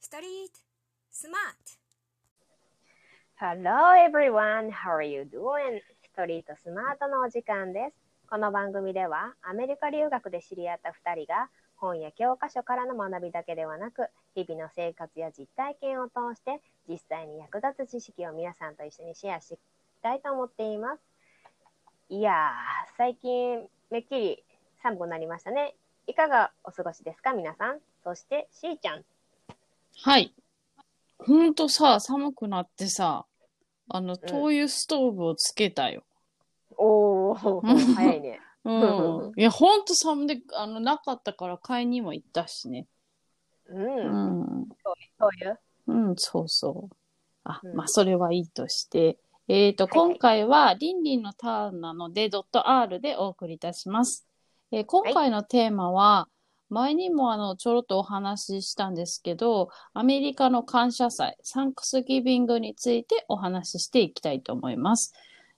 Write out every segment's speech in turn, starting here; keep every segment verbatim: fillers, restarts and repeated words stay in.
Street Smart. Hello everyone, how are you doing? ストリートスマートのお時間です。この番組ではアメリカ留学で知り合ったふたりが本や教科書からの学びだけではなく、日々の生活や実体験を通して実際に役立つ知識を皆さんと一緒にシェアしていきたいと思っています。いやー、最近めっきり寒くなりましたね。いかがお過ごしですか皆さん。そしてしーちゃん。はい、ほんとさ、寒くなってさ、あの、うん、灯油ストーブをつけたよ。おー早いね。うん、いやほんと寒で、あの、なかったから買いにも行ったしね。うん、うん、そういううん、そうそう。あ、うん、まあ、それはいいとして。えっ、ー、と、はいはい、今回は、りんりんのターンなので、ドット R でお送りいたします。えー、今回のテーマは、はい、前にも、あの、ちょろっとお話ししたんですけど、アメリカの感謝祭、サンクスギビングについてお話ししていきたいと思います。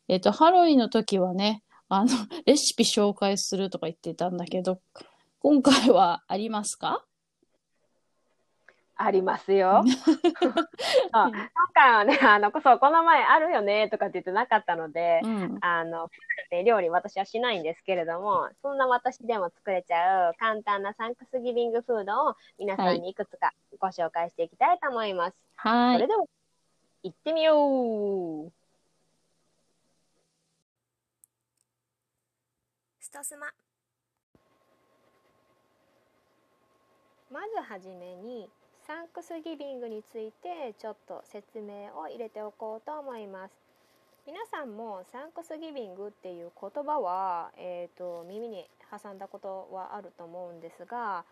えっ、ー、と、ハロウィンの時はね、あの、レシピ紹介するとか言ってたんだけど、今回はありますか？ありますよ。今回はね、あの、そう、この前あるよねとかって言ってなかったので、うん、あの、料理私はしないんですけれども、そんな私でも作れちゃう簡単なサンクスギビングフードを皆さんにいくつかご紹介していきたいと思います。はい。それでは、行ってみよう。ストスマ。まずはじめに、サンクスギビングについてちょっと説明を入れておこうと思います。皆さんもサンクスギビングっていう言葉は、えーと、耳に挟んだことはあると思うんですが、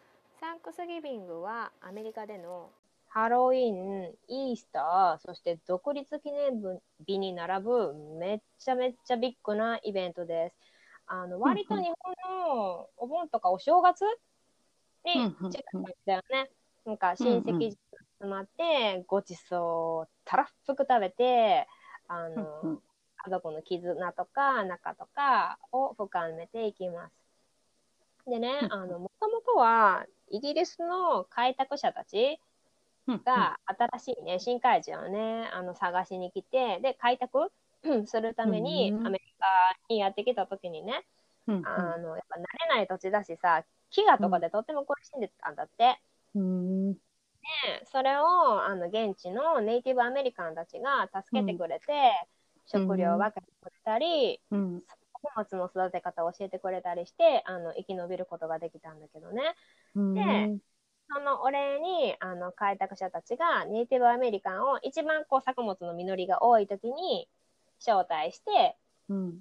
サンクスギビングはアメリカでのハロウィン、イースター、そして独立記念日に並ぶめっちゃめっちゃビッグなイベントです。あの、割と日本のお盆とかお正月に近いんだよね。なんか親戚集まって、うんうん、ごちそうたらっふく食べて、あの、うんうん、家族の絆とか仲とかを深めていきます。でね、あの、もともとはイギリスの開拓者たちが新しいね、深海人をね、あの、探しに来て、で、開拓するためにアメリカにやってきた時にね、あの、やっぱ慣れない土地だしさ、飢餓とかでとっても苦しんでたんだって。うん、でそれをあの現地のネイティブアメリカンたちが助けてくれて、うん、食料を分けてくれたり、うん、穀物の育て方を教えてくれたりして、あの生き延びることができたんだけどね、うん、でそのお礼にあの開拓者たちがネイティブアメリカンを一番こう作物の実りが多い時に招待して、うん、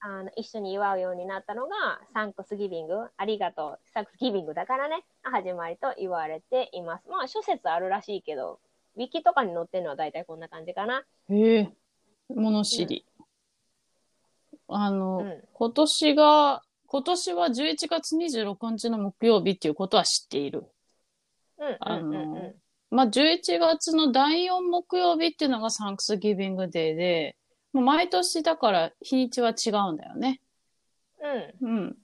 あの一緒に祝うようになったのがサンクスギビング、ありがとうサンクスギビングだからね、始まりと言われています。まあ諸説あるらしいけど、ウィキとかに載ってるのはだいたいこんな感じかな。へえ、物知り、うん、あの、うん、今年が今年はじゅういちがつにじゅうろくにちの木曜日っていうことは知っている。うんうんうん、うん、まあじゅういちがつのだいよん木曜日っていうのがサンクスギビングデーで、もう毎年だから日にちは違うんだよね。うん。うん。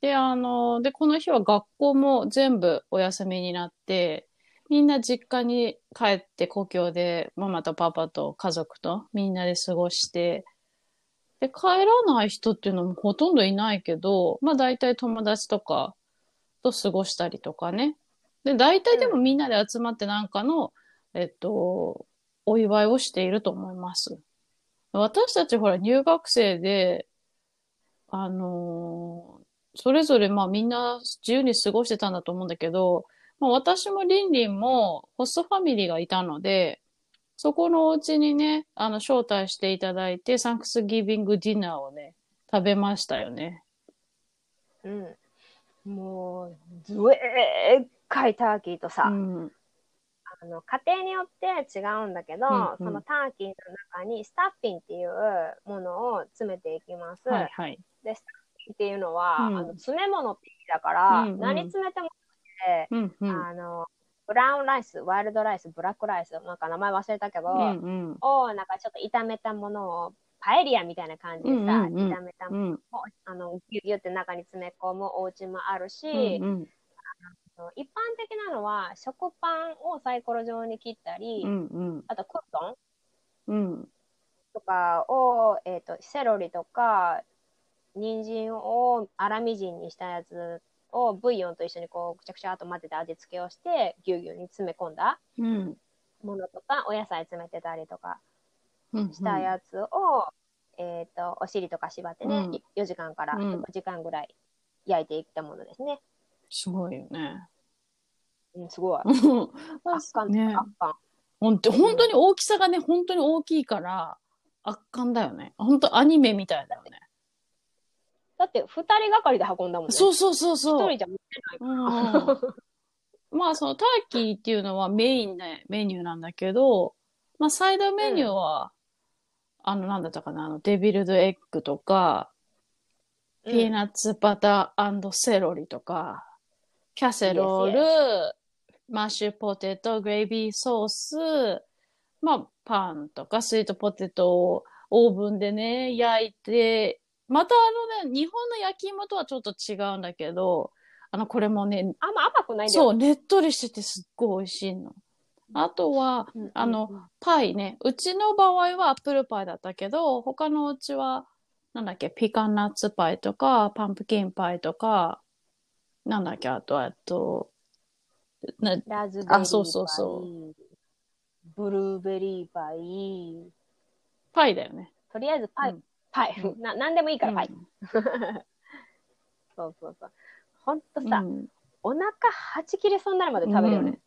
で、あの、で、この日は学校も全部お休みになって、みんな実家に帰って故郷でママとパパと家族とみんなで過ごして、で、帰らない人っていうのもほとんどいないけど、まあ大体友達とかと過ごしたりとかね。で、大体でもみんなで集まってなんかの、うん、えっと、お祝いをしていると思います。私たちほら留学生で、あのー、それぞれまあみんな自由に過ごしてたんだと思うんだけど、まあ、私もリンリンもホストファミリーがいたので、そこのお家にね、あの、招待していただいて、サンクスギビングディナーをね、食べましたよね。うん。もう、ずえーっかいターキーとさ、うんあの家庭によって違うんだけど、うんうん、そのターキーの中にスタッフィンっていうものを詰めていきます。はいはい、でスタッフィンっていうのは、うん、あの詰め物って意味だから、うんうん、何詰めてもって、うんうん、あのブラウンライス、ワイルドライス、ブラックライス、なんか名前忘れたけど、うんうん、をなんかちょっと炒めたものをパエリアみたいな感じでさ、うんうんうん、炒めたものを、うん、あのギュギュって中に詰め込むお家もあるし、うんうん、あの一般的なのは食パンをサイコロ状に切ったり、うんうん、あとコットン、うん、とかを、えーと、セロリとか人参を粗みじんにしたやつをブイヨンと一緒にこうくちゃくちゃっと混ぜて味付けをしてギュギュに詰め込んだものとか、うん、お野菜詰めてたりとかしたやつを、うんうん、えっと、お尻とか縛ってね、うん、よじかんからろくじかんぐらい焼いていったものですね。すごいよね。うん、すごい。圧巻ね。圧巻。ほんと、本当に大きさがね、本当に大きいから圧巻だよね。本当アニメみたいだよね。だってふたりがかりで運んだもんね。そうそうそうそう。ひとりじゃ持てないから。うん、まあそのターキーっていうのはメインね、メニューなんだけど、まあサイドメニューは、うん、あのなんだったかな、あのデビルドエッグとか、うん、ピーナッツバター&セロリとか、キャセロール、yes, yes. マッシュポテト、グレイビーソース、まあパンとかスイートポテトをオーブンでね、焼いて、またあのね、日本の焼き芋とはちょっと違うんだけど、あの、これもね、あんま甘くないんだよ。そう、ねっとりしててすっごい美味しいの。あとは、うんうんうん、あの、パイね。うちの場合はアップルパイだったけど、他のうちは、なんだっけ、ピカンナッツパイとか、パンプキンパイとか、なんだっけ、あと、あと、なラズベリーパイ。あ、そうそうそう。ブルーベリーパイ。パイだよね。とりあえずパイ。うんパイな何でもいいからパイ、うん、そうそうそうほんとさ、うん、お腹はち切れそうになるまで食べるよね、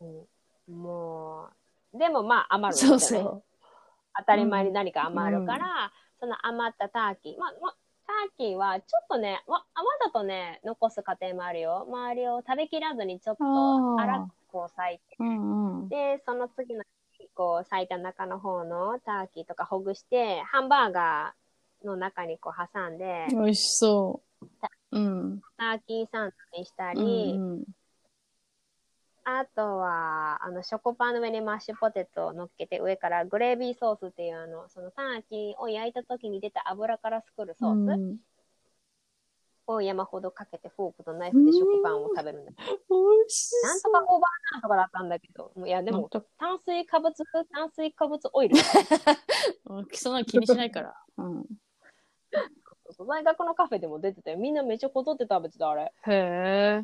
うんうん、もうでもまあ余るんだよねそうそう当たり前に何か余るから、うん、その余ったターキー、まあま、ターキーはちょっとね わ, わざとね残す過程もあるよ周りを食べきらずにちょっと粗くこう裂いて、うんうん、でその次のこう咲いた中の方のターキーとかほぐしてハンバーガーの中にこう挟んで美味しそうターキーサンドにしたり、うんうん、あとはあの食パンの上にマッシュポテトを乗っけて上からグレービーソースっていうあのそのターキーを焼いた時に出た油から作るソースを山ほどかけてフォークとナイフで食パンを食べるんだけど、うん、なんとかオーバーなんとかだったんだけど、いやでも炭水化物炭水化物オイル、そんなの気にしないから。うん。大学のカフェでも出てて、みんなめっちゃこぞって食べてたあれ。へえ。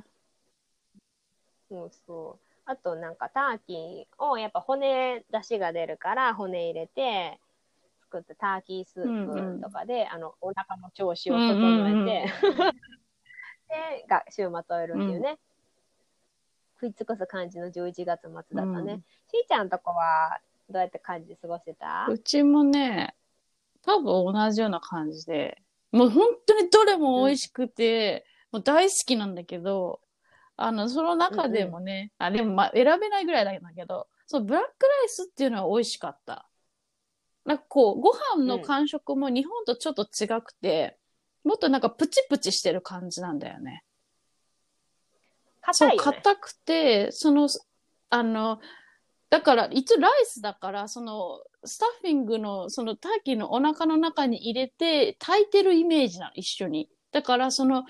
そうそう。あとなんかターキーをやっぱ骨出汁が出るから骨入れて。作ったターキースープとかで、うんうん、あのお腹の調子を整えて、うんうんうん、でが週末を終えるっていうね、うん、食い尽くす感じのじゅういちがつ末だったね、うん、しーちゃんとこはどうやって感じで過ごしてた？うちもね多分同じような感じでもう本当にどれも美味しくて、うん、もう大好きなんだけどあのその中でもね、うんうん、あでも、ま、選べないぐらいだけどそのブラックライスっていうのは美味しかったなんかこう、ご飯の感触も日本とちょっと違くて、うん、もっとなんかプチプチしてる感じなんだよね。硬いよね。そう、硬くて、その、あの、だから、一応ライスだから、その、スタッフィングの、そのターキーのお腹の中に入れて、炊いてるイメージなの、一緒に。だから、その、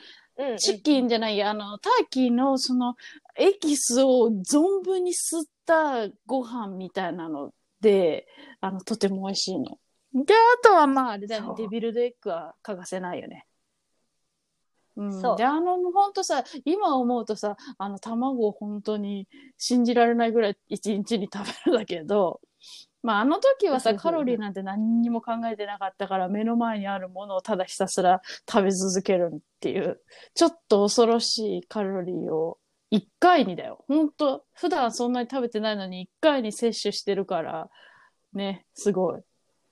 チキンじゃない、うんうん、あの、ターキーのその、エキスを存分に吸ったご飯みたいなの。であのとても美味しいのであとはまああれだよねデビルドエッグは欠かせないよね、うん、そうであのほんとさ今思うとさあの卵を本当に信じられないぐらい一日に食べるんだけどまああの時はさカロリーなんて何にも考えてなかったから目の前にあるものをただひたすら食べ続けるっていうちょっと恐ろしいカロリーをいっかいにだよ。ほんと、普段そんなに食べてないのにいっかいに摂取してるから、ね、すごい。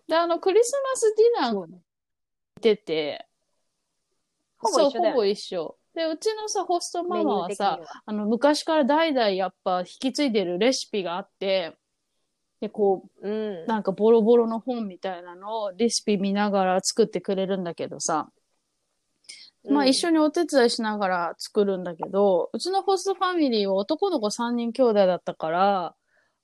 で、あの、クリスマスディナーを見てて、そう、ほぼ一緒。で、うちのさ、ホストママはさ、あの、昔から代々やっぱ引き継いでるレシピがあって、で、こう、うん、なんかボロボロの本みたいなのをレシピ見ながら作ってくれるんだけどさ、まあ一緒にお手伝いしながら作るんだけど、うん、うちのホストファミリーは男の子さんにん兄弟だったから、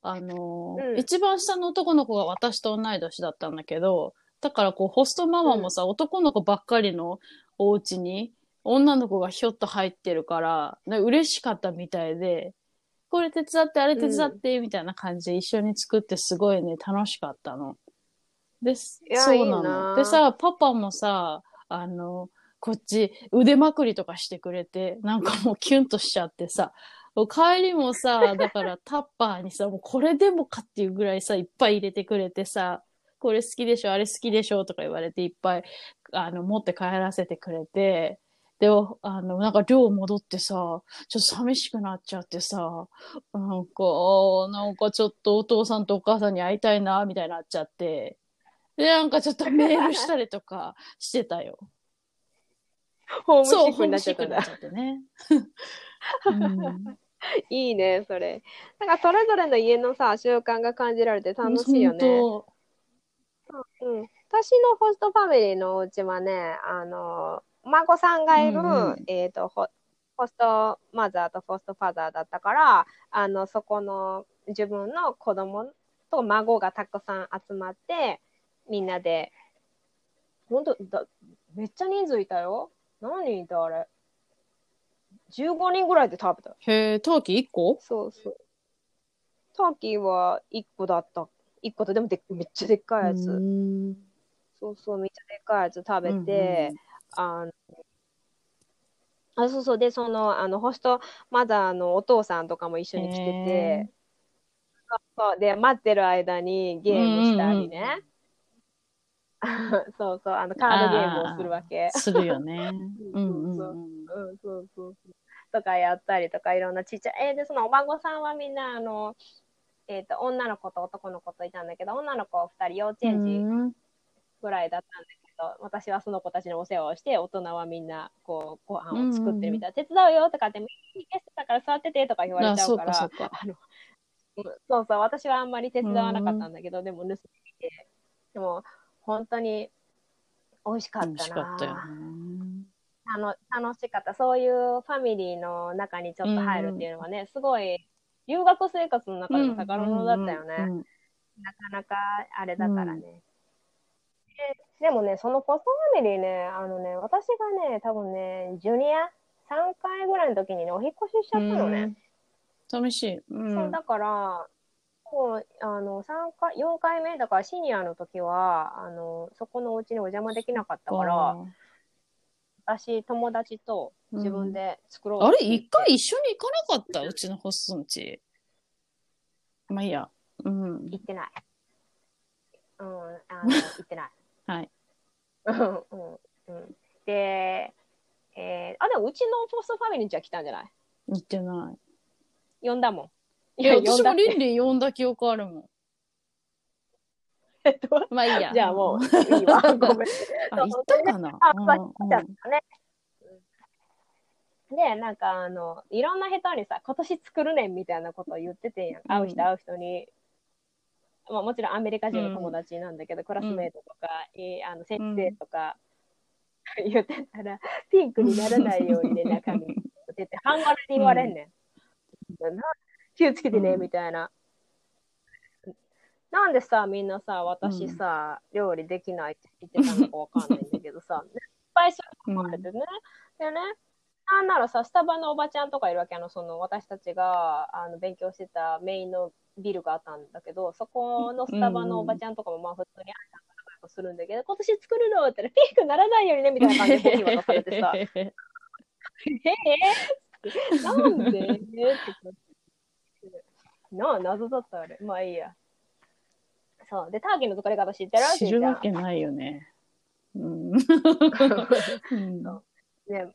あのーうん、一番下の男の子が私と同い年だったんだけど、だからこうホストママもさ、うん、男の子ばっかりのお家に女の子がひょっと入ってるから、ね、嬉しかったみたいで、これ手伝ってあれ手伝ってみたいな感じで一緒に作ってすごいね楽しかったの。で、そうなの。でさ、パパもさ、あのこっち腕まくりとかしてくれて、なんかもうキュンとしちゃってさ、帰りもさ、だからタッパーにさ、もうこれでもかっていうぐらいさ、いっぱい入れてくれてさ、これ好きでしょ、あれ好きでしょとか言われていっぱいあの持って帰らせてくれて、で、あの、なんか寮戻ってさ、ちょっと寂しくなっちゃってさ、なんか、なんかちょっとお父さんとお母さんに会いたいな、みたいになっちゃって、で、なんかちょっとメールしたりとかしてたよ。ホームシックになっちゃったんだ。そう、ホームシックになっちゃってね。うんいいね、それ。なんかそれぞれの家のさ、習慣が感じられて楽しいよね。うん、うん、私のホストファミリーのお家はね、あのお孫さんがいる、うんうん、えーと、ホストマザーとホストファザーだったから、あのそこの自分の子供と孫がたくさん集まって、みんなでほんとだ、めっちゃ人数いたよ。何人いたあれ、じゅうごにんぐらいで食べた。へえ、陶器いっこ？そうそう。陶器はいっこだった。いっこで、でもでめっちゃでっかいやつ。うんそうそう、めっちゃでっかいやつ食べて、うんうん、あの、あ、そうそう、で、その、あの、ホストマザーのお父さんとかも一緒に来てて、そうで、待ってる間にゲームしたりね。そうそう、あの、カードゲームをするわけ。するよね。うんうんうん。うん、そうそうそうとかやったりとか、いろんなちっちゃい、えー、でそのお孫さんはみんなあの、えー、と女の子と男の子といたんだけど、女の子ふたり幼稚園児ぐらいだったんだけど、うん、私はその子たちのお世話をして、大人はみんなこうご飯を作ってるみたいな、うんうん、手伝うよとかって、みんなゲストだから座っててとか言われちゃうから、あ、そうかそうか、あの、そうそう、私はあんまり手伝わなかったんだけど、うん、でも盗んできて、でも本当に美味しかったな。美味しかったよね。あの楽しかった。そういうファミリーの中にちょっと入るっていうのはね、うん、すごい留学生活の中でも宝物だったよね、うんうんうん、なかなかあれだからね、うん、で, でもね、そのホストファミリーね、あのね、私がね多分ねジュニアさんかいぐらいの時にねお引っ越ししちゃったのね、うん、寂しい、うん、そうだからもうあのさんかいよんかいめだからシニアの時はあのそこのお家にお邪魔できなかったから、私、友達と自分で作ろう、うん、あれ一回一緒に行かなかった？うちのホストの家。まあいいや。うん。行ってない。うん、あの、行ってない。はい。うん、うん。で、えー、あ、でもうちのホストファミリーじゃ来たんじゃない？行ってない。呼んだもん。いや、いや私もリンリン呼んだ記憶あるもん。えっと、まあいいや。じゃあもういいわ。ごめん。あ、行ったかな。あ、まあ行ったんだね。で、なんかあのいろんな人にさ、今年作るねんみたいなことを言っててんやん。会う人会う人に、まあもちろんアメリカ人の友達なんだけど、うん、クラスメートとか、うん、あの先生とか、うん、言ってたらピンクにならないようにね中身ってて半割で言われんねん。うん、気をつけてね、うん、みたいな。なんでさ、みんなさ、私さ、うん、料理できないって言ってたのかわかんないんだけどさ、失敗するのもあれでね、うん、でね、なんならさ、スタバのおばちゃんとかいるわけ、あの、その、私たちがあの勉強してたメインのビルがあったんだけど、そこのスタバのおばちゃんとかもまあ普通に挨拶とかするんだけど、うん、今年作るのって言ったら、ピンクならないようにね、みたいな感じでボキ渡されてさ、ええなんでってなあ、謎だったあれ。まあいいや。そうで、ターキーの作り方知ってる？知るわけないよね。うん、そうね、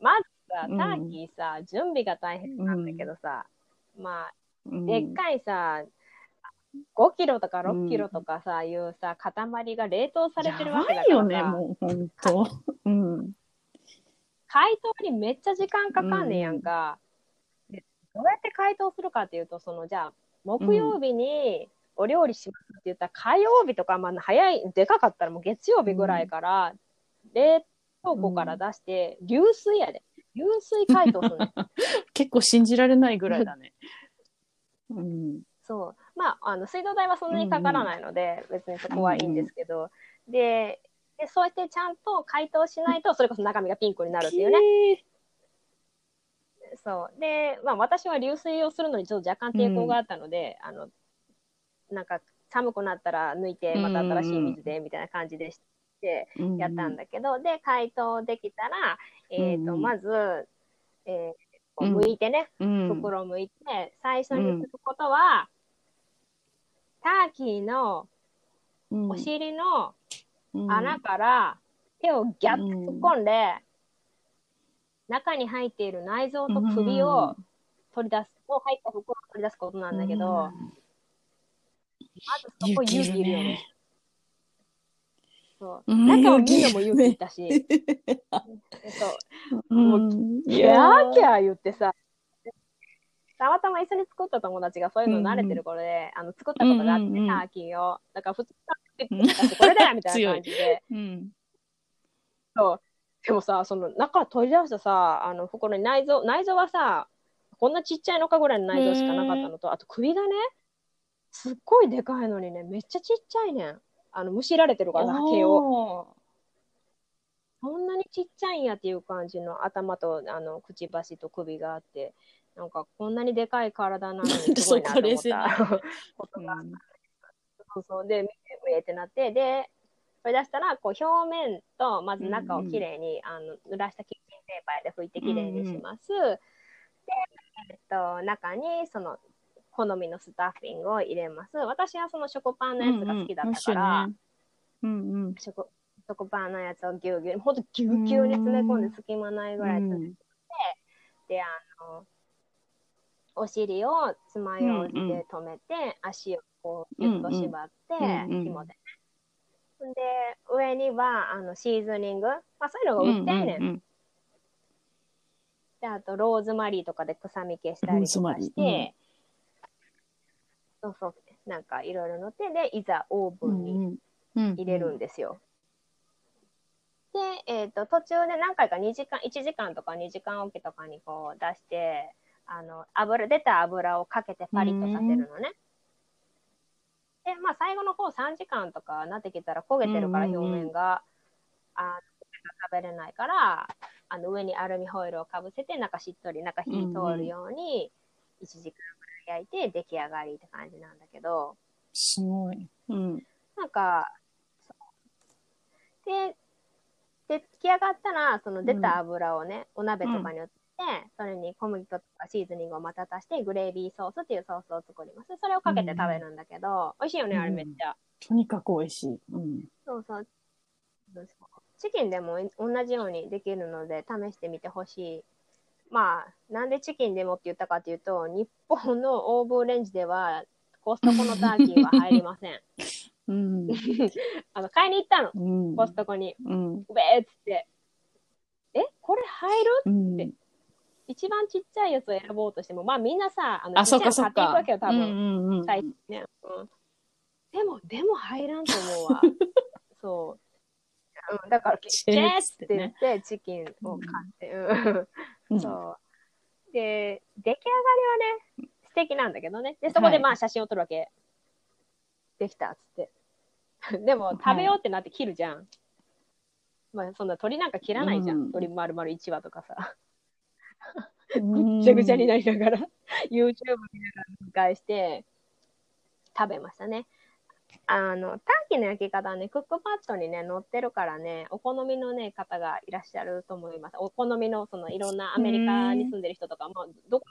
まずさ、ターキーさ、うん、準備が大変なんだけどさ、うん、まあでっかいさ、ごキロとかろっキロとかさ、うん、いうさ塊が冷凍されてるわけだからさ、やばいよね、もう本当。うん。解凍にめっちゃ時間かかんねんやんか。うん、でどうやって解凍するかっていうと、そのじゃあ木曜日に、うんお料理しますって言ったら火曜日とか、まあ、早いでかかったらもう月曜日ぐらいから冷凍庫から出して、うん、流水やで流水解凍する、ね、結構信じられないぐらいだね、うん、そうまあ、あの水道代はそんなにかからないので、うんうん、別にそこはいいんですけど、うん、で, でそうやってちゃんと解凍しないとそれこそ中身がピンクになるっていうね、えー、そうで、まあ、私は流水をするのにちょっと若干抵抗があったので、うん、あのなんか寒くなったら抜いてまた新しい水でみたいな感じでしてやったんだけど、うん、で解凍できたら、えーとうん、まず、えー、剥いてね、うん、袋を剥いて最初にすることは、うん、ターキーのお尻の穴から手をギャッと突っ込んで、うん、中に入っている内臓と首を取り出す、もう入った袋を取り出すことなんだけど、うんまずそこ勇気いるよね。そう。中を見るのも勇気いったし。そう。もう、キャーキャー言ってさ、たまたま一緒に作った友達がそういうの慣れてる頃で、うん、あの作ったことがあって、タ、うん、ーキーを。だから普通に作って、これだよみたいな感じで。うん、そう。でもさ、その中から取り出したさ、あの袋に内臓、内臓はさ、こんなちっちゃいのかぐらいの内臓しかなかったのと、あと首がね、すっごいでかいのにね、めっちゃちっちゃいねん。あの、むしられてるからさ、毛を。そんなにちっちゃいんやっていう感じの頭と、あの、くちばしと首があって、なんかこんなにでかい体なのにすごいなと思ったことがあった。そうそう。で、見えってなって、で、取り出したら、こう、表面と、まず中をきれいに、うん、あの濡らしたキッチンペーパーで拭いてきれいにします。うん、で、えっと、中に、その、好みのスタッフィングを入れます。私はそのショコパンのやつが好きだったから、うんうん、ショコ、ショコパンのやつをぎゅうぎゅう、ほんとぎゅうぎゅうに詰め込んで隙間ないぐらい詰めて、うん、で、あの、お尻をつまようじで止めて、うんうん、足をこうぎゅっと縛って、うんうん、紐でね。で、上にはあのシーズニング、まあ、そういうのが売ってんねん。うんうんうんで、あとローズマリーとかで臭み消したりとかして、そうそうなんかいろいろの手でいざオーブンに入れるんですよ、うんうんうん、で、えー、と途中で何回かにじかんいちじかんとかにじかんおきとかにこう出してあの油出た油をかけてパリッとさせるのね、うん、でまあ最後の方さんじかんとかなってきたら焦げてるから表面が、うんうんうん、あ食べれないからあの上にアルミホイルをかぶせて中しっとり中火通るようにいちじかん焼いて出来上がりって感じなんだけどすごい、うん、なんかで出来上がったらその出た油をね、うん、お鍋とかに移って、うん、それに小麦粉とかシーズニングをまた足してグレービーソースっていうソースを作ります。それをかけて食べるんだけど、うん、美味しいよねあれめっちゃ、うん、とにかく美味しい、うん、そうそうチキンでも同じようにできるので試してみてほしい。まあ、なんでチキンでもって言ったかというと日本のオーブンレンジではコストコのターキーは入りません、うん、あの買いに行ったの、うん、コストコに、うん、うべーっつってえこれ入るって、うん、一番ちっちゃいやつを選ぼうとしてもまあみんなさあのあちっちゃいの買っていくわけよ多分最近ね、うん、でもでも入らんと思うわそううん、だからチェースって言ってチキンを買って、うんうん、そうで出来上がりはね素敵なんだけどねでそこでまあ写真を撮るわけ、はい、できたっつってでも食べようってなって切るじゃん、はい、まあそんな鳥なんか切らないじゃん、うん、鳥丸々いちわとかさぐっちゃぐちゃになりながら YouTube 見ながら見返して食べましたね。あのターキーの焼き方はねクックパッドにね載ってるからねお好みの、ね、方がいらっしゃると思います。お好み の, そのいろんなアメリカに住んでる人とか、まあ、どこ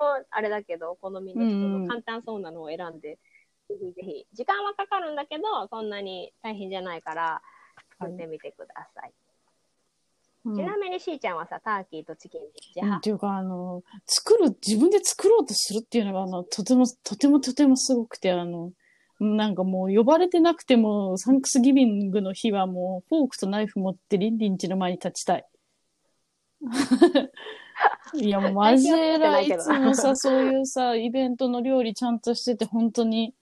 もあれだけどお好みの人の簡単そうなのを選んでぜひぜひ時間はかかるんだけどそんなに大変じゃないから作ってみてください、うん、ちなみにしーちゃんはさターキーとチキンどっち派っていうかあの作る自分で作ろうとするっていうのがあのとてもとてもとてもすごくてあのなんかもう呼ばれてなくてもサンクスギビングの日はもうフォークとナイフ持ってリンリン家の前に立ちたいいやもうマジ偉いいつもさそういうさイベントの料理ちゃんとしてて本当に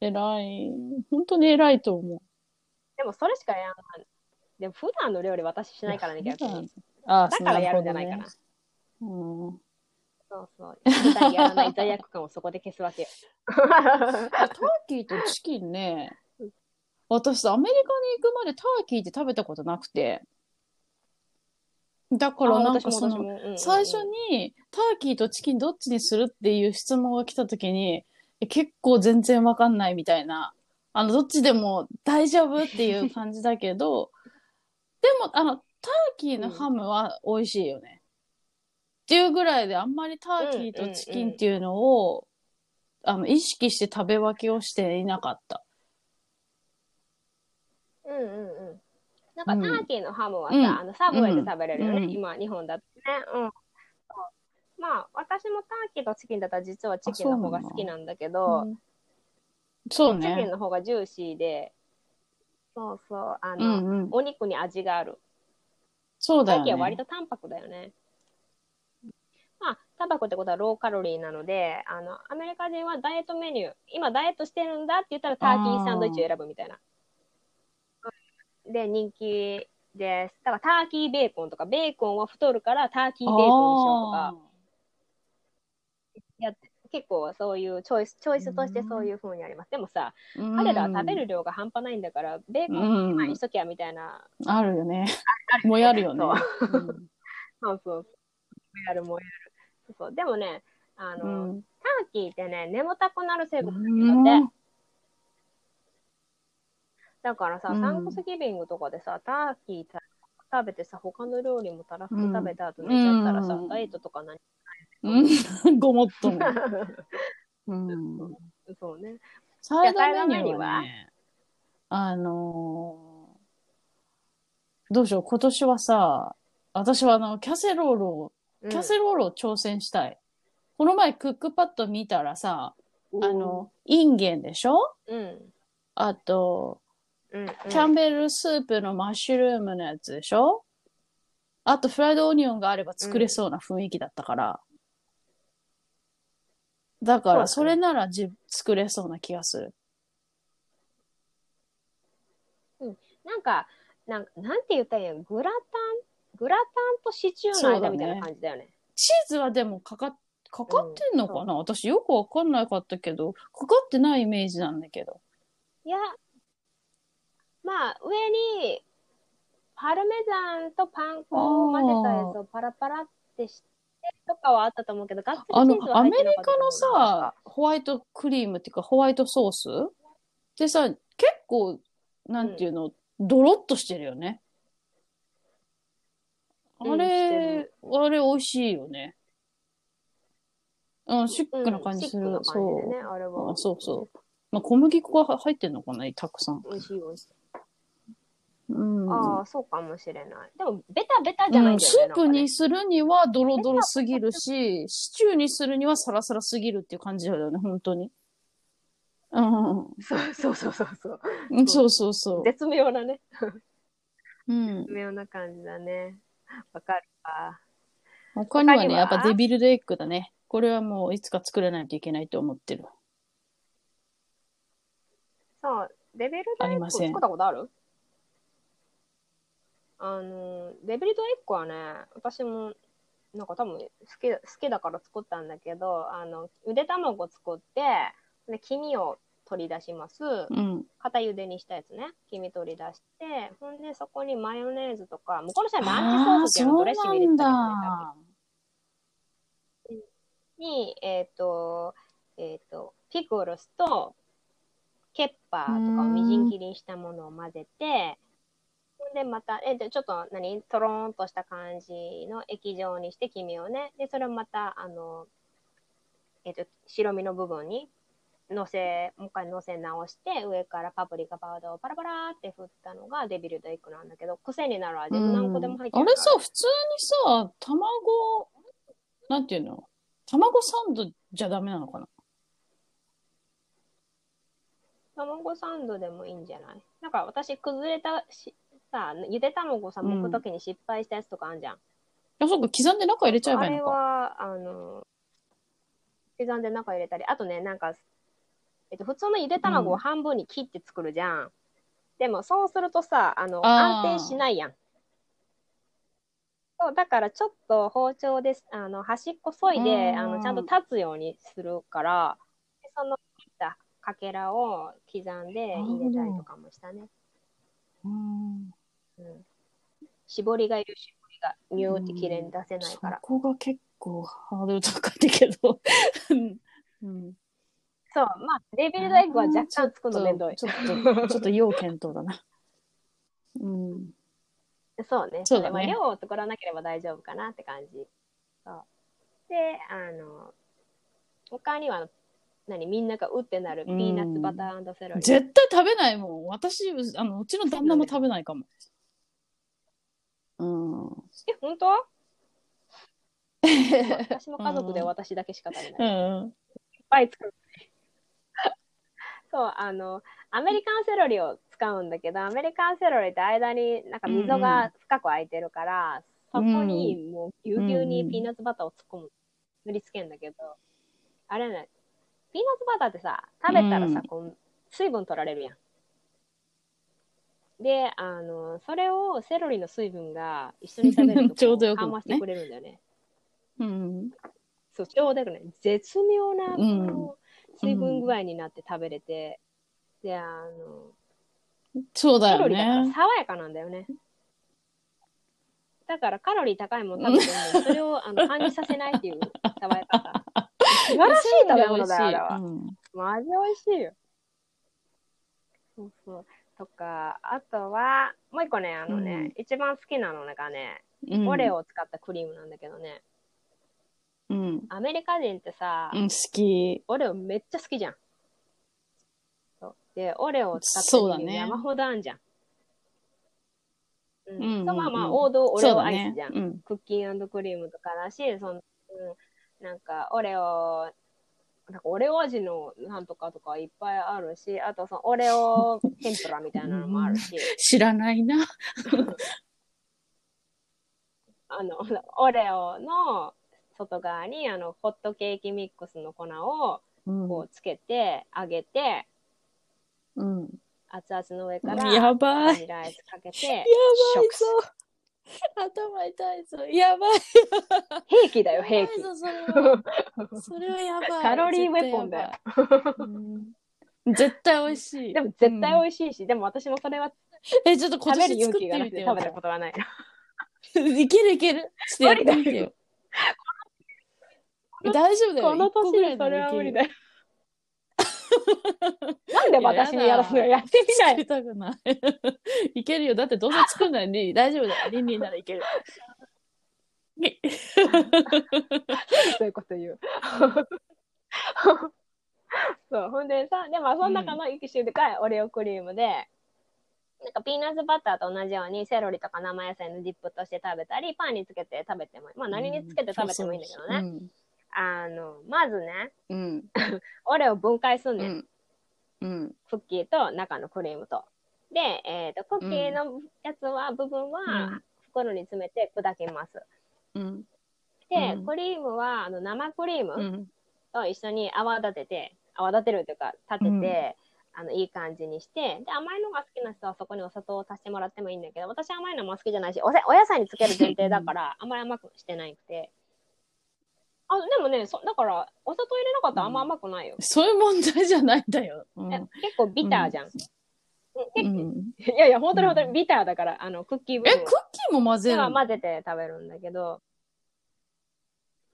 偉い本当に偉いと思う。でもそれしかやらない。でも普段の料理私しないからね逆にあだからやるんじゃないかな、ね、うんそうそう。普段やらない罪悪感をそこで消すわけよ。ターキーとチキンね、私アメリカに行くまでターキーって食べたことなくて、だからなんかその最初にターキーとチキンどっちにするっていう質問が来た時に結構全然わかんないみたいな、あのどっちでも大丈夫っていう感じだけどでもあのターキーのハムは美味しいよね、うん、っていうぐらいで、あんまりターキーとチキンっていうのを、うんうんうん、あの意識して食べ分けをしていなかった。うんうんうん。なんかターキーのハムはさ、うん、あのサブウェイで食べれるよね、うん、今日本だとね、うん、まあ私もターキーとチキンだったら実はチキンの方が好きなんだけど、うん、そうね、チキンの方がジューシーで、そうそう、あの、うんうん、お肉に味がある。そうだよね、ターキーは割と淡白だよね。まあタバコってことはローカロリーなので、あのアメリカ人はダイエットメニュー、今ダイエットしてるんだって言ったらターキーサンドイッチを選ぶみたいなで人気です。だからターキーベーコンとか、ベーコンは太るからターキーベーコンにしようとか、や結構そういうチョイスチョイスとしてそういう風にあります。でもさ、彼らは食べる量が半端ないんだから、ベーコンいちまいにしときゃみたいな、あるよね、もやるよね。そう、うん、そうそう、もやるもやる。そうそう。でもね、あの、うん、ターキーってね、眠たくなる成分なんだって。だからさ、うん、サンクスギビングとかでさ、ターキー食べてさ、他の料理もたらふく食べた後寝ちゃったらさ、うん、ダイエットとか何もない、うん、ごもっとも、うん、そうね。サイドメニューはね、あのー、どうしよう、今年はさ、私はあのキャセロールをキャセロールを挑戦したい、うん、この前クックパッド見たらさ、あのインゲンでしょ、うん、あとうんうん、キャンベルスープのマッシュルームのやつでしょ、あとフライドオニオンがあれば作れそうな雰囲気だったから、うん、だからそれならじ作れそうな気がする、うん、なんかなんかなんて言ったらいいの、グラタングラタンとシチューの間みたいな感じだよね。チーズはでもかか、かかってんのかな、うん、私よくわかんなかったけど、かかってないイメージなんだけど、いやまあ、上にパルメザンとパン粉を混ぜたやつをパラパラってしてとかはあったと思うけど、ガッツリチーズは入ってなかったと思う。あの、アメリカのさ、ホワイトクリームっていうかホワイトソースってさ、結構、なんていうの、うん、ドロッとしてるよね。あれ、うん、あれ美味しいよね。うん、シックな感じする。うん、シックな感じでね、あれは。そうそう。まあ、小麦粉が入ってるのかな、たくさん。美味しい美味しい。うん、ああ、そうかもしれない。でもベタベタじゃないんだよね、うん、スープにするにはドロドロすぎるし、シチューにするにはサラサラすぎるっていう感じだよね、本当に。うん。そうそうそうそう。そうそうそう。絶妙なね。うん。絶妙な感じだね。わかるわ。他にはね、やっぱデビルドエッグだね。これはもういつか作らないといけないと思ってる。そう、デビルドエッグを作ったことある？あのデビルドエッグはね、私もなんか多分好き、好きだから作ったんだけど、あのゆで卵を作ってで黄身を取り出します、うん、固ゆでにしたやつね、黄身取り出して、ほんでそこにマヨネーズとか、向こうの人はランチソースっていうのドレッシング入れてたりとかに、えっと、えっと、ピクルスとケッパーとかをみじん切りにしたものを混ぜて、でまたえでちょっと何トローンとした感じの液状にして黄身をね、でそれをまたあの、えっと、白身の部分にのせもう一回のせ直して、上からパプリカパウダーをパラパラって振ったのがデビルドエッグなんだけど、癖になる味も何個でも入ってる。あれさ、普通にさ、卵なんていうの、卵サンドじゃダメなのかな。卵サンドでもいいんじゃない。なんか私崩れたしさ、ゆで卵さ、剥くときに失敗したやつとかあんじゃん。うん、そうか、刻んで中入れちゃえばいいのか。あれは、あの、刻んで中入れたり、あとね、なんか、えっと、普通のゆで卵を半分に切って作るじゃん。うん、でも、そうするとさ、あの、あ安定しないやん。そうだからちょっと包丁であの端っこそいで、うん、あのちゃんと立つようにするからその切ったかけらを刻んで入れたりとかもしたね。うん、うん、絞りがいる絞りがニューって綺麗に出せないから、うん、そこが結構ハードル高いけど、うん、そうまあレベルドエッグは若干作るのめんどいちょっとちょっと要検討だなうんそうね。そうだね。量を作らなければ大丈夫かなって感じ。そうで、あの他には何みんながうってなるピーナッツバター&セロリ。絶対食べないもん。私あのうちの旦那も食べないかも。うん。え本当？私の家族で私だけしか食べない。うん、いっぱい作る。そうあのアメリカンセロリを使うんだけどアメリカンセロリって間になんか溝が深く開いてるから、うん、そこにもうぎゅうぎゅうにピーナッツバターを突っ込む塗りつけんだけどあれねピーナッツバターってさ食べたらさ、うん、こう水分取られるやんであのそれをセロリの水分が一緒に食べるとちょうどよく緩和してくれるんだよねうんそうちょうどよくね絶妙なこの水分具合になって食べれて、うん、であのそうだよね。カロリーだから爽やかなんだよね。だからカロリー高いもの食べてもそれをあの感じさせないっていう爽やかさ。素晴らしい食べ物だよあれは。うん、マジ美味しいよ。そうそう。とかあとはもう一個ねあのね、うん、一番好きなのがね、うん、オレオを使ったクリームなんだけどね。うん。アメリカ人ってさ、うん、好き。オレオめっちゃ好きじゃん。でオレオを使ってる山ほどあんじゃん。そうだね。うん。うんうんうん、まあまあ王道オレオアイスじゃん。ねうん、クッキー&クリームとかだし、その、うん、なんかオレオなんかオレオ味のなんとかとかいっぱいあるし、あとそのオレオ天ぷらみたいなのもあるし。うん、知らないな。あのオレオの外側にあのホットケーキミックスの粉をこうつけて揚げて。うんうん、熱々の上からやばいバニラアイスかけてやばいぞ頭痛いぞやばい兵器だよ兵器それはそれはやばいカロリーウェポンだよ絶対美味しいでも絶対美味しいし、うん、でも私もそれはえちょっと今年作ってみてよ食べる勇気がなくて食べたことがないいけるいけるしてやってみてよ大丈夫だよこの年でそれは無理だよなんで私にやらすのやってみない作りたくないいけるよだってどうせ作んないのに大丈夫だよリンリンならいけるそういうこと言うそうほんでさでもその中の一種でかいオレオクリームで、うん、なんかピーナッツバターと同じようにセロリとか生野菜のディップとして食べたりパンにつけて食べてもまあ何につけて食べてもいいんだけどね、うんそうそううんあのまずね、うん、オレオ分解すんねん、うんうん、クッキーと中のクリームとで、えー、とクッキーのやつは、うん、部分は袋に詰めて砕きます、うん、で、うん、クリームはあの生クリームと一緒に泡立てて泡立てるというか立てて、うん、あのいい感じにしてで甘いのが好きな人はそこにお砂糖を足してもらってもいいんだけど私甘いのも好きじゃないし お, お野菜につける前提だからあんまり甘くしてないくてあでもねそだからお砂糖入れなかったらあんま甘くないよ、うん、そういう問題じゃないんだよ、うん、結構ビターじゃん、うん、いやいや本当に本当にビターだから、うん、あのクッキー部分えクッキーも混ぜるの混ぜて食べるんだけど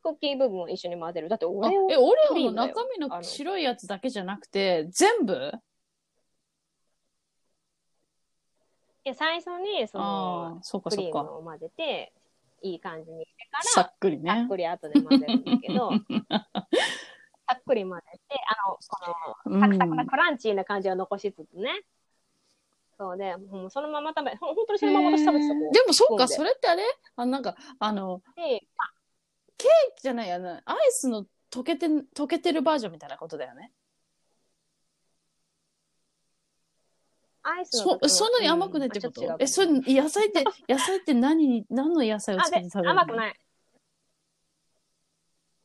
クッキー部分を一緒に混ぜるだってオレオえオレオの中身の白いやつだけじゃなくて全部いや最初にそのそかそかクリームを混ぜていい感じにしてからさっくりねさっくり後で混ぜるんだけどさっくり混ぜてあのこのサクサクなクランチーな感じを残しつつね、うん、そうでもうそのまま食べほんとにそのまま私食べてたもんでもそうかそれってあれあなんかあのケーキじゃないやなアイスの溶けて溶けてるバージョンみたいなことだよねアイスの そ, そんなに甘くないってこと、うん、えそれ野菜って野菜って何に何の野菜をつけて食べるの甘くない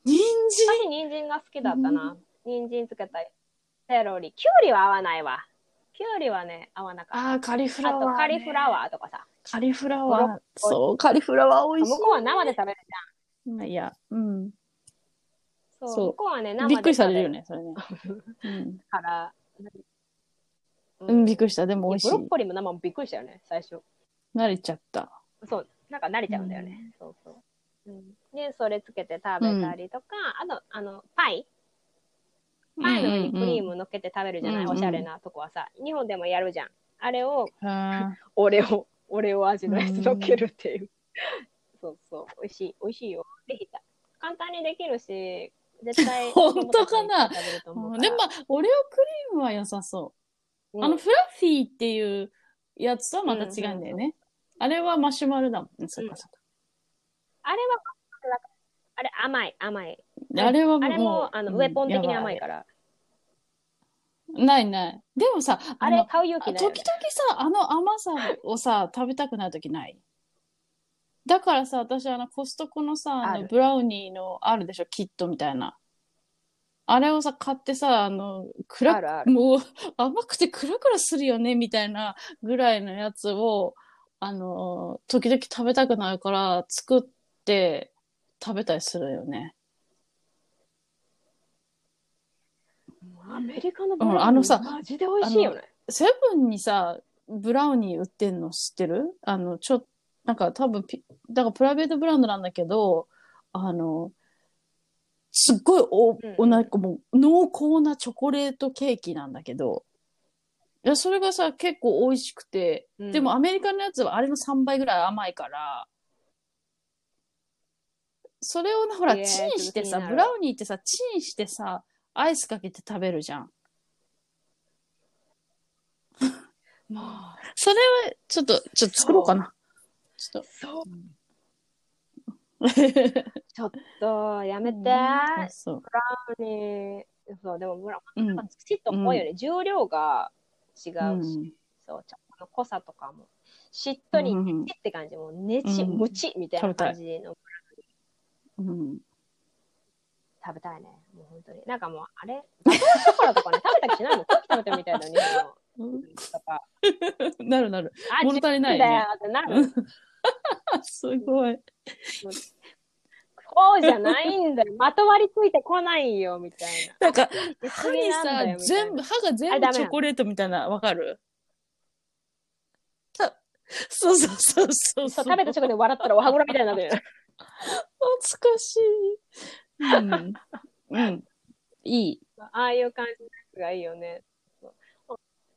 人参私人参が好きだったな人参つけたりセロリきゅうりは合わないわきキュウリはね合わなかった。あ、カリフラワー、ね、あとカリフラワーとかさ。カリフラワー、そう、カリフラワー美味しい。向こうは生で食べるじゃん、まあ、いや、うんそうそう、向こうはね生で食べる。びっくりされるよねそれねうんから、うんうん、びっくりした。でも美味しい。ブロッコリーも生もびっくりしたよね最初。慣れちゃった。そうなんか慣れちゃうんだよね、うん、そうそう、うん、でそれつけて食べたりとか、うん、あとあのパイパイの上にクリーム乗っけて食べるじゃない、うんうんうん、おしゃれなとこはさ、日本でもやるじゃんあれを俺を俺を味のやつ乗っけるっていう、うん、そうそう美味しい美味しいよ。できた、簡単にできるし絶対本当かな。でもオレオクリームは良さそう、うん、あのフラッフィーっていうやつとはまた違うんだよね、うんうんうん、あれはマシュマロだもんね、うん、そっかそっか。あれはあれ甘い甘い。あれはもうあれもあの、うん、ウェポン的に甘いから。ないない。でもさ、あれ買う勇気ないよね。時々さ、あの甘さをさ食べたくなるときない。だからさ、私あのコストコのさあのブラウニーのあるでしょ、キットみたいな。あれをさ買ってさ、あのくらあるあるもう甘くてクラクラするよねみたいなぐらいのやつをあの時々食べたくなるから作って食べたりするよね。アメリカのブラウニー、うん、あのさマジで美味しいよね。セブンにさブラウニー売ってんの知ってる？あのちょなんか多分ピだからプライベートブランドなんだけど、あのすっごいお、うん、おなんかもう濃厚なチョコレートケーキなんだけど、いやそれがさ結構美味しくて、うん、でもアメリカのやつはあれのさんばいぐらい甘いから。それをほらチンしてさ、ブラウニーってさチンしてさアイスかけて食べるじゃんもうそれはちょっとちょっと作ろうかな。ちょっとそう、うん、ちょっとやめて、うん、そうブラウニーそうでもブラウニーきちっと濃いよね、うん、重量が違うし、うん、そうちょっと濃さとかもしっとりって感じ、うん、もうねちもちみたいな感じの、うん、食べたいね。もう本当になんかもうあれガトーショコラとかね食べた気しないもん。食べてみたいのにとかなるなる物足りないよねってなるすごいこうじゃないんだよまとわりついてこないよみたいななんか歯にさ全部歯が全部チョコレートみたいなわかる。そうそうそうそうそう食べたチョコで笑ったらお歯黒みたいになるよ懐かしい、うんうん、いい。ああいう感じのやつがいいよね。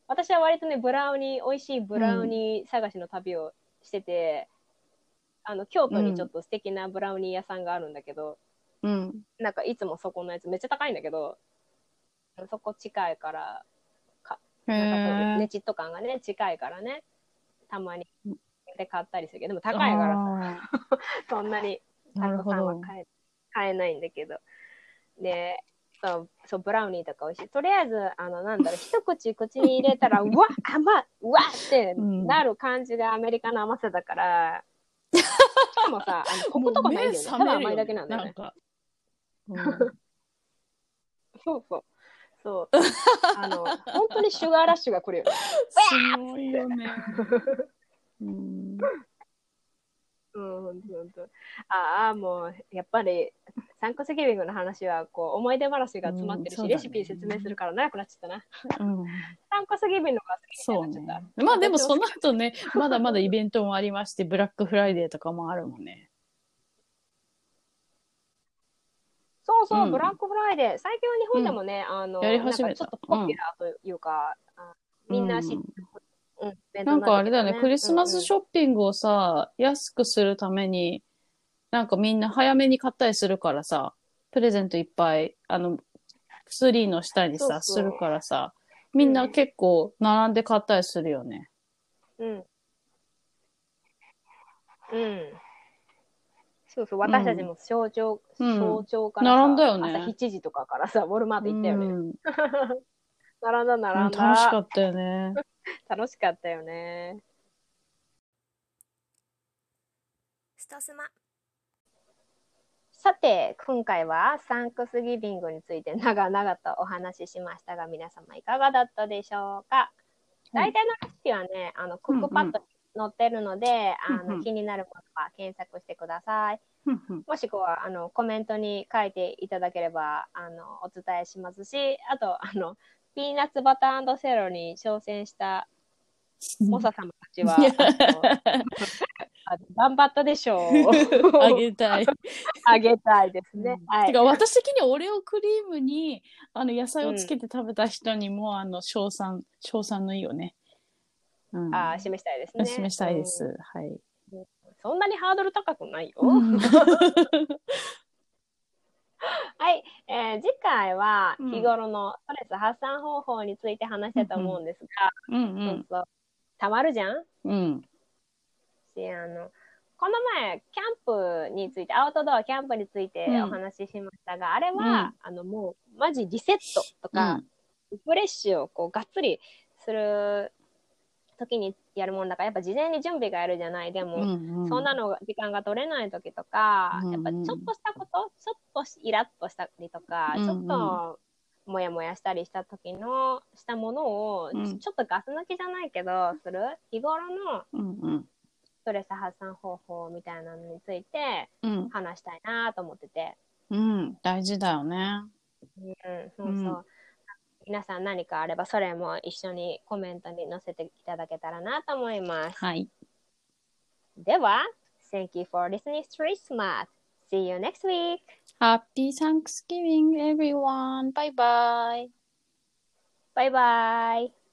私は割とねブラウニー美味しいブラウニー探しの旅をしてて、うん、あの京都にちょっと素敵なブラウニー屋さんがあるんだけど、うん、なんかいつもそこのやつめっちゃ高いんだけどそこ近いからかなんかねちっと感がね近いからねたまにで買ったりするけどでも高いからさそんなにたくさんは買 え, 買えないんだけどでそうそうブラウニーとか美味しい。とりあえずあのなんだろう一口口に入れたらうわ甘いうわってなる感じがアメリカの甘さだから、うん、しかもさあのコクとかないんだよねただ甘いだけなんだよねなんか、うん、そうそうそうあの本当にシュガーラッシュが来るよねすごいよねうん、うん、ああもうやっぱりサンクスギビングの話はこう思い出話が詰まってるし、うんね、レシピ説明するから長くなっちゃったな、うん、サンクスギビングの方が好きになっちゃった、そうね、まあでもその後ねまだまだイベントもありましてブラックフライデーとかもあるもんねそうそう、うん、ブラックフライデー最近は日本でもね、うん、あのやり始めたなんかちょっとポピュラーというか、うん、みんな知ってる、うんうん、なんかあれだよね、クリスマスショッピングをさ、うんうん、安くするために、なんかみんな早めに買ったりするからさ、プレゼントいっぱい、あの、ツリーの下にさ、そうそうするからさ、みんな結構並んで買ったりするよね。うん。うん。そうそう、私たちも早朝、うん、早朝からさ、並んだよね、朝しちじとかからさ、ウォルマート行ったよね。うん、並んだ、並んだ。うん、楽しかったよね。楽しかったよね。ストスマ。さて今回はサンクスギビングについて長々とお話ししましたが皆様いかがだったでしょうか。大体のレシピはね、あのクックパッドに載ってるので、うんうん、あの気になるものは検索してください。うんうん、もしくはあのコメントに書いていただければあのお伝えしますし、あとあのピーナッツバター&セロに挑戦したモサ様たちは頑張ったでしょう。あげたいあげたいですね、うん、はい、てか私的にオレオクリームにあの野菜をつけて食べた人にも、うん、あの賞賛賞賛の意をね、うん、あ示したいですね示したいです、うん、はい、そんなにハードル高くないよ、うん、はい、えー、次回は日頃のストレス発散方法について話したと思うんですが、うんうん、そうそうたまるじゃん、うん、しあのこの前キャンプについてアウトドアキャンプについてお話ししましたが、うん、あれは、うん、あのもうマジリセットとか、うん、リフレッシュをこうがっつりする時にやるもんだからやっぱ事前に準備がやるじゃない。でも、うんうん、そんなの時間が取れない時とか、うんうん、やっぱちょっとしたことちょっとイラッとしたりとか、うんうん、ちょっともやもやしたりした時のしたものを、うん、ちょっとガス抜きじゃないけどする日頃のストレス発散方法みたいなのについて話したいなと思ってて、うんうん、大事だよね、うん、そうそう、うん皆さん何かあればそれも一緒にコメントに載せていただけたらなと思います。はい。では、Thank you for listening to Street Smart. See you next week. Happy Thanksgiving, everyone. Bye bye. Bye bye.